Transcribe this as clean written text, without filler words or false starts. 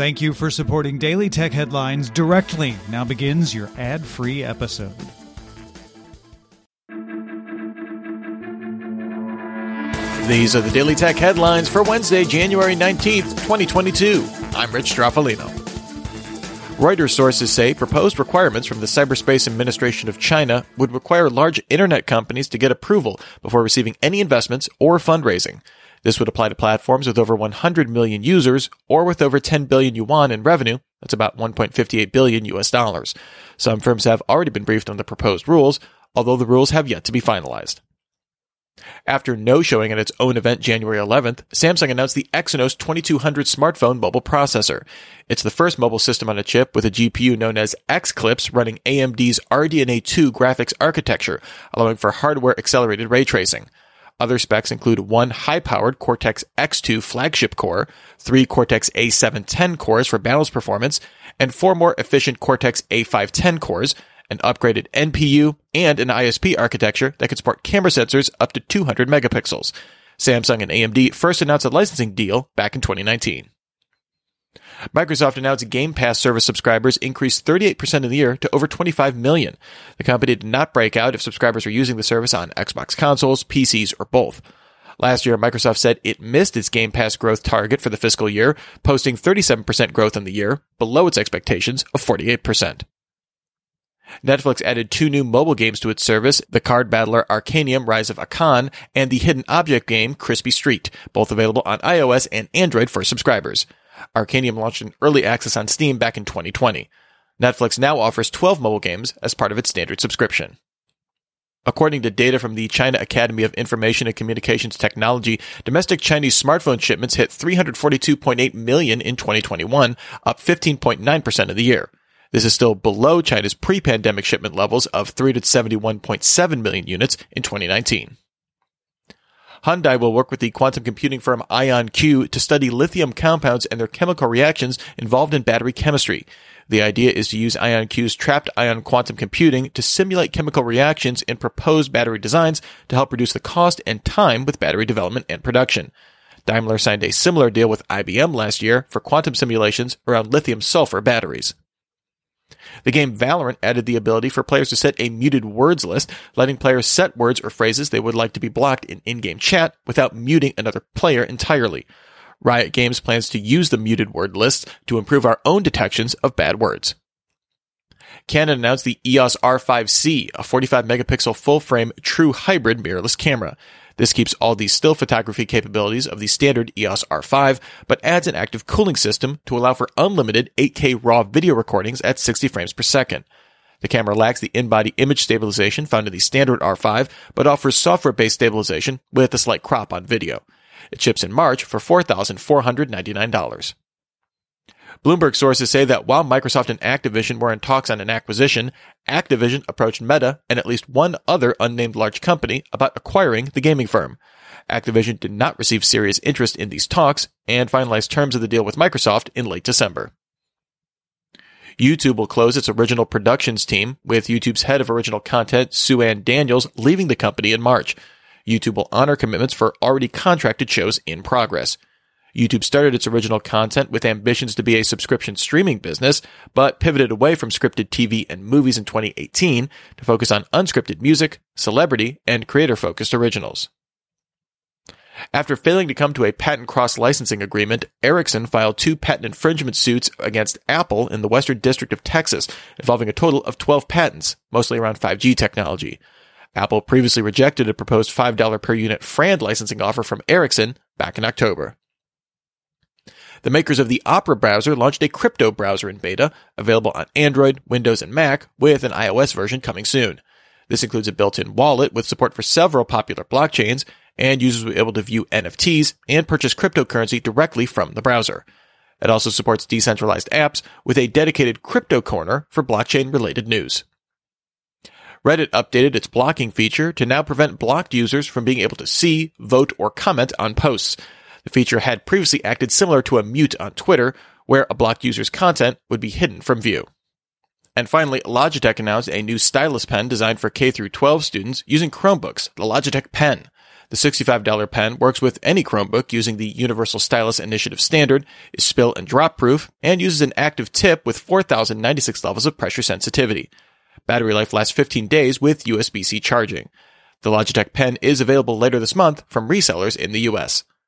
Thank you for supporting Daily Tech Headlines directly. Now begins your ad-free episode. These are the Daily Tech Headlines for Wednesday, January 19th, 2022. I'm Rich Strafolino. Reuters sources say proposed requirements from the Cyberspace Administration of China would require large internet companies to get approval before receiving any investments or fundraising. This would apply to platforms with over 100 million users or with over 10 billion yuan in revenue. That's about $1.58 billion. Some firms have already been briefed on the proposed rules, although the rules have yet to be finalized. After no showing at its own event January 11th, Samsung announced the Exynos 2200 smartphone mobile processor. It's the first mobile system on a chip with a GPU known as Xclipse running AMD's RDNA 2 graphics architecture, allowing for hardware-accelerated ray tracing. Other specs include one high-powered Cortex-X2 flagship core, three Cortex-A710 cores for balanced performance, and four more efficient Cortex-A510 cores, an upgraded NPU, and an ISP architecture that can support camera sensors up to 200 megapixels. Samsung and AMD first announced a licensing deal back in 2019. Microsoft announced Game Pass service subscribers increased 38% in the year to over 25 million. The company did not break out if subscribers were using the service on Xbox consoles, PCs, or both. Last year, Microsoft said it missed its Game Pass growth target for the fiscal year, posting 37% growth in the year, below its expectations of 48%. Netflix added two new mobile games to its service, the card battler Arcanium Rise of Akan and the hidden object game Crispy Street, both available on iOS and Android for subscribers. Arcanium launched in early access on Steam back in 2020. Netflix now offers 12 mobile games as part of its standard subscription. According to data from the China Academy of Information and Communications Technology, domestic Chinese smartphone shipments hit 342.8 million in 2021, up 15.9% of the year. This is still below China's pre-pandemic shipment levels of 371.7 million units in 2019. Hyundai will work with the quantum computing firm IonQ to study lithium compounds and their chemical reactions involved in battery chemistry. The idea is to use IonQ's trapped ion quantum computing to simulate chemical reactions in proposed battery designs to help reduce the cost and time with battery development and production. Daimler signed a similar deal with IBM last year for quantum simulations around lithium-sulfur batteries. The game Valorant added the ability for players to set a muted words list, letting players set words or phrases they would like to be blocked in in-game chat without muting another player entirely. Riot Games plans to use the muted word lists to improve our own detections of bad words. Canon announced the EOS R5C, a 45-megapixel full-frame true hybrid mirrorless camera. This keeps all the still photography capabilities of the standard EOS R5, but adds an active cooling system to allow for unlimited 8K RAW video recordings at 60 frames per second. The camera lacks the in-body image stabilization found in the standard R5, but offers software-based stabilization with a slight crop on video. It ships in March for $4,499. Bloomberg sources say that while Microsoft and Activision were in talks on an acquisition, Activision approached Meta and at least one other unnamed large company about acquiring the gaming firm. Activision did not receive serious interest in these talks and finalized terms of the deal with Microsoft in late December. YouTube will close its original productions team, with YouTube's head of original content, Sue Ann Daniels, leaving the company in March. YouTube will honor commitments for already contracted shows in progress. YouTube started its original content with ambitions to be a subscription streaming business, but pivoted away from scripted TV and movies in 2018 to focus on unscripted music, celebrity, and creator-focused originals. After failing to come to a patent cross-licensing agreement, Ericsson filed two patent infringement suits against Apple in the Western District of Texas, involving a total of 12 patents, mostly around 5G technology. Apple previously rejected a proposed $5 per unit FRAND licensing offer from Ericsson back in October. The makers of the Opera browser launched a crypto browser in beta, available on Android, Windows, and Mac, with an iOS version coming soon. This includes a built-in wallet with support for several popular blockchains, and users will be able to view NFTs and purchase cryptocurrency directly from the browser. It also supports decentralized apps with a dedicated crypto corner for blockchain-related news. Reddit updated its blocking feature to now prevent blocked users from being able to see, vote, or comment on posts. The feature had previously acted similar to a mute on Twitter, where a blocked user's content would be hidden from view. And finally, Logitech announced a new stylus pen designed for K-12 students using Chromebooks, the Logitech Pen. The $65 pen works with any Chromebook using the Universal Stylus Initiative standard, is spill and drop proof, and uses an active tip with 4,096 levels of pressure sensitivity. Battery life lasts 15 days with USB-C charging. The Logitech Pen is available later this month from resellers in the US.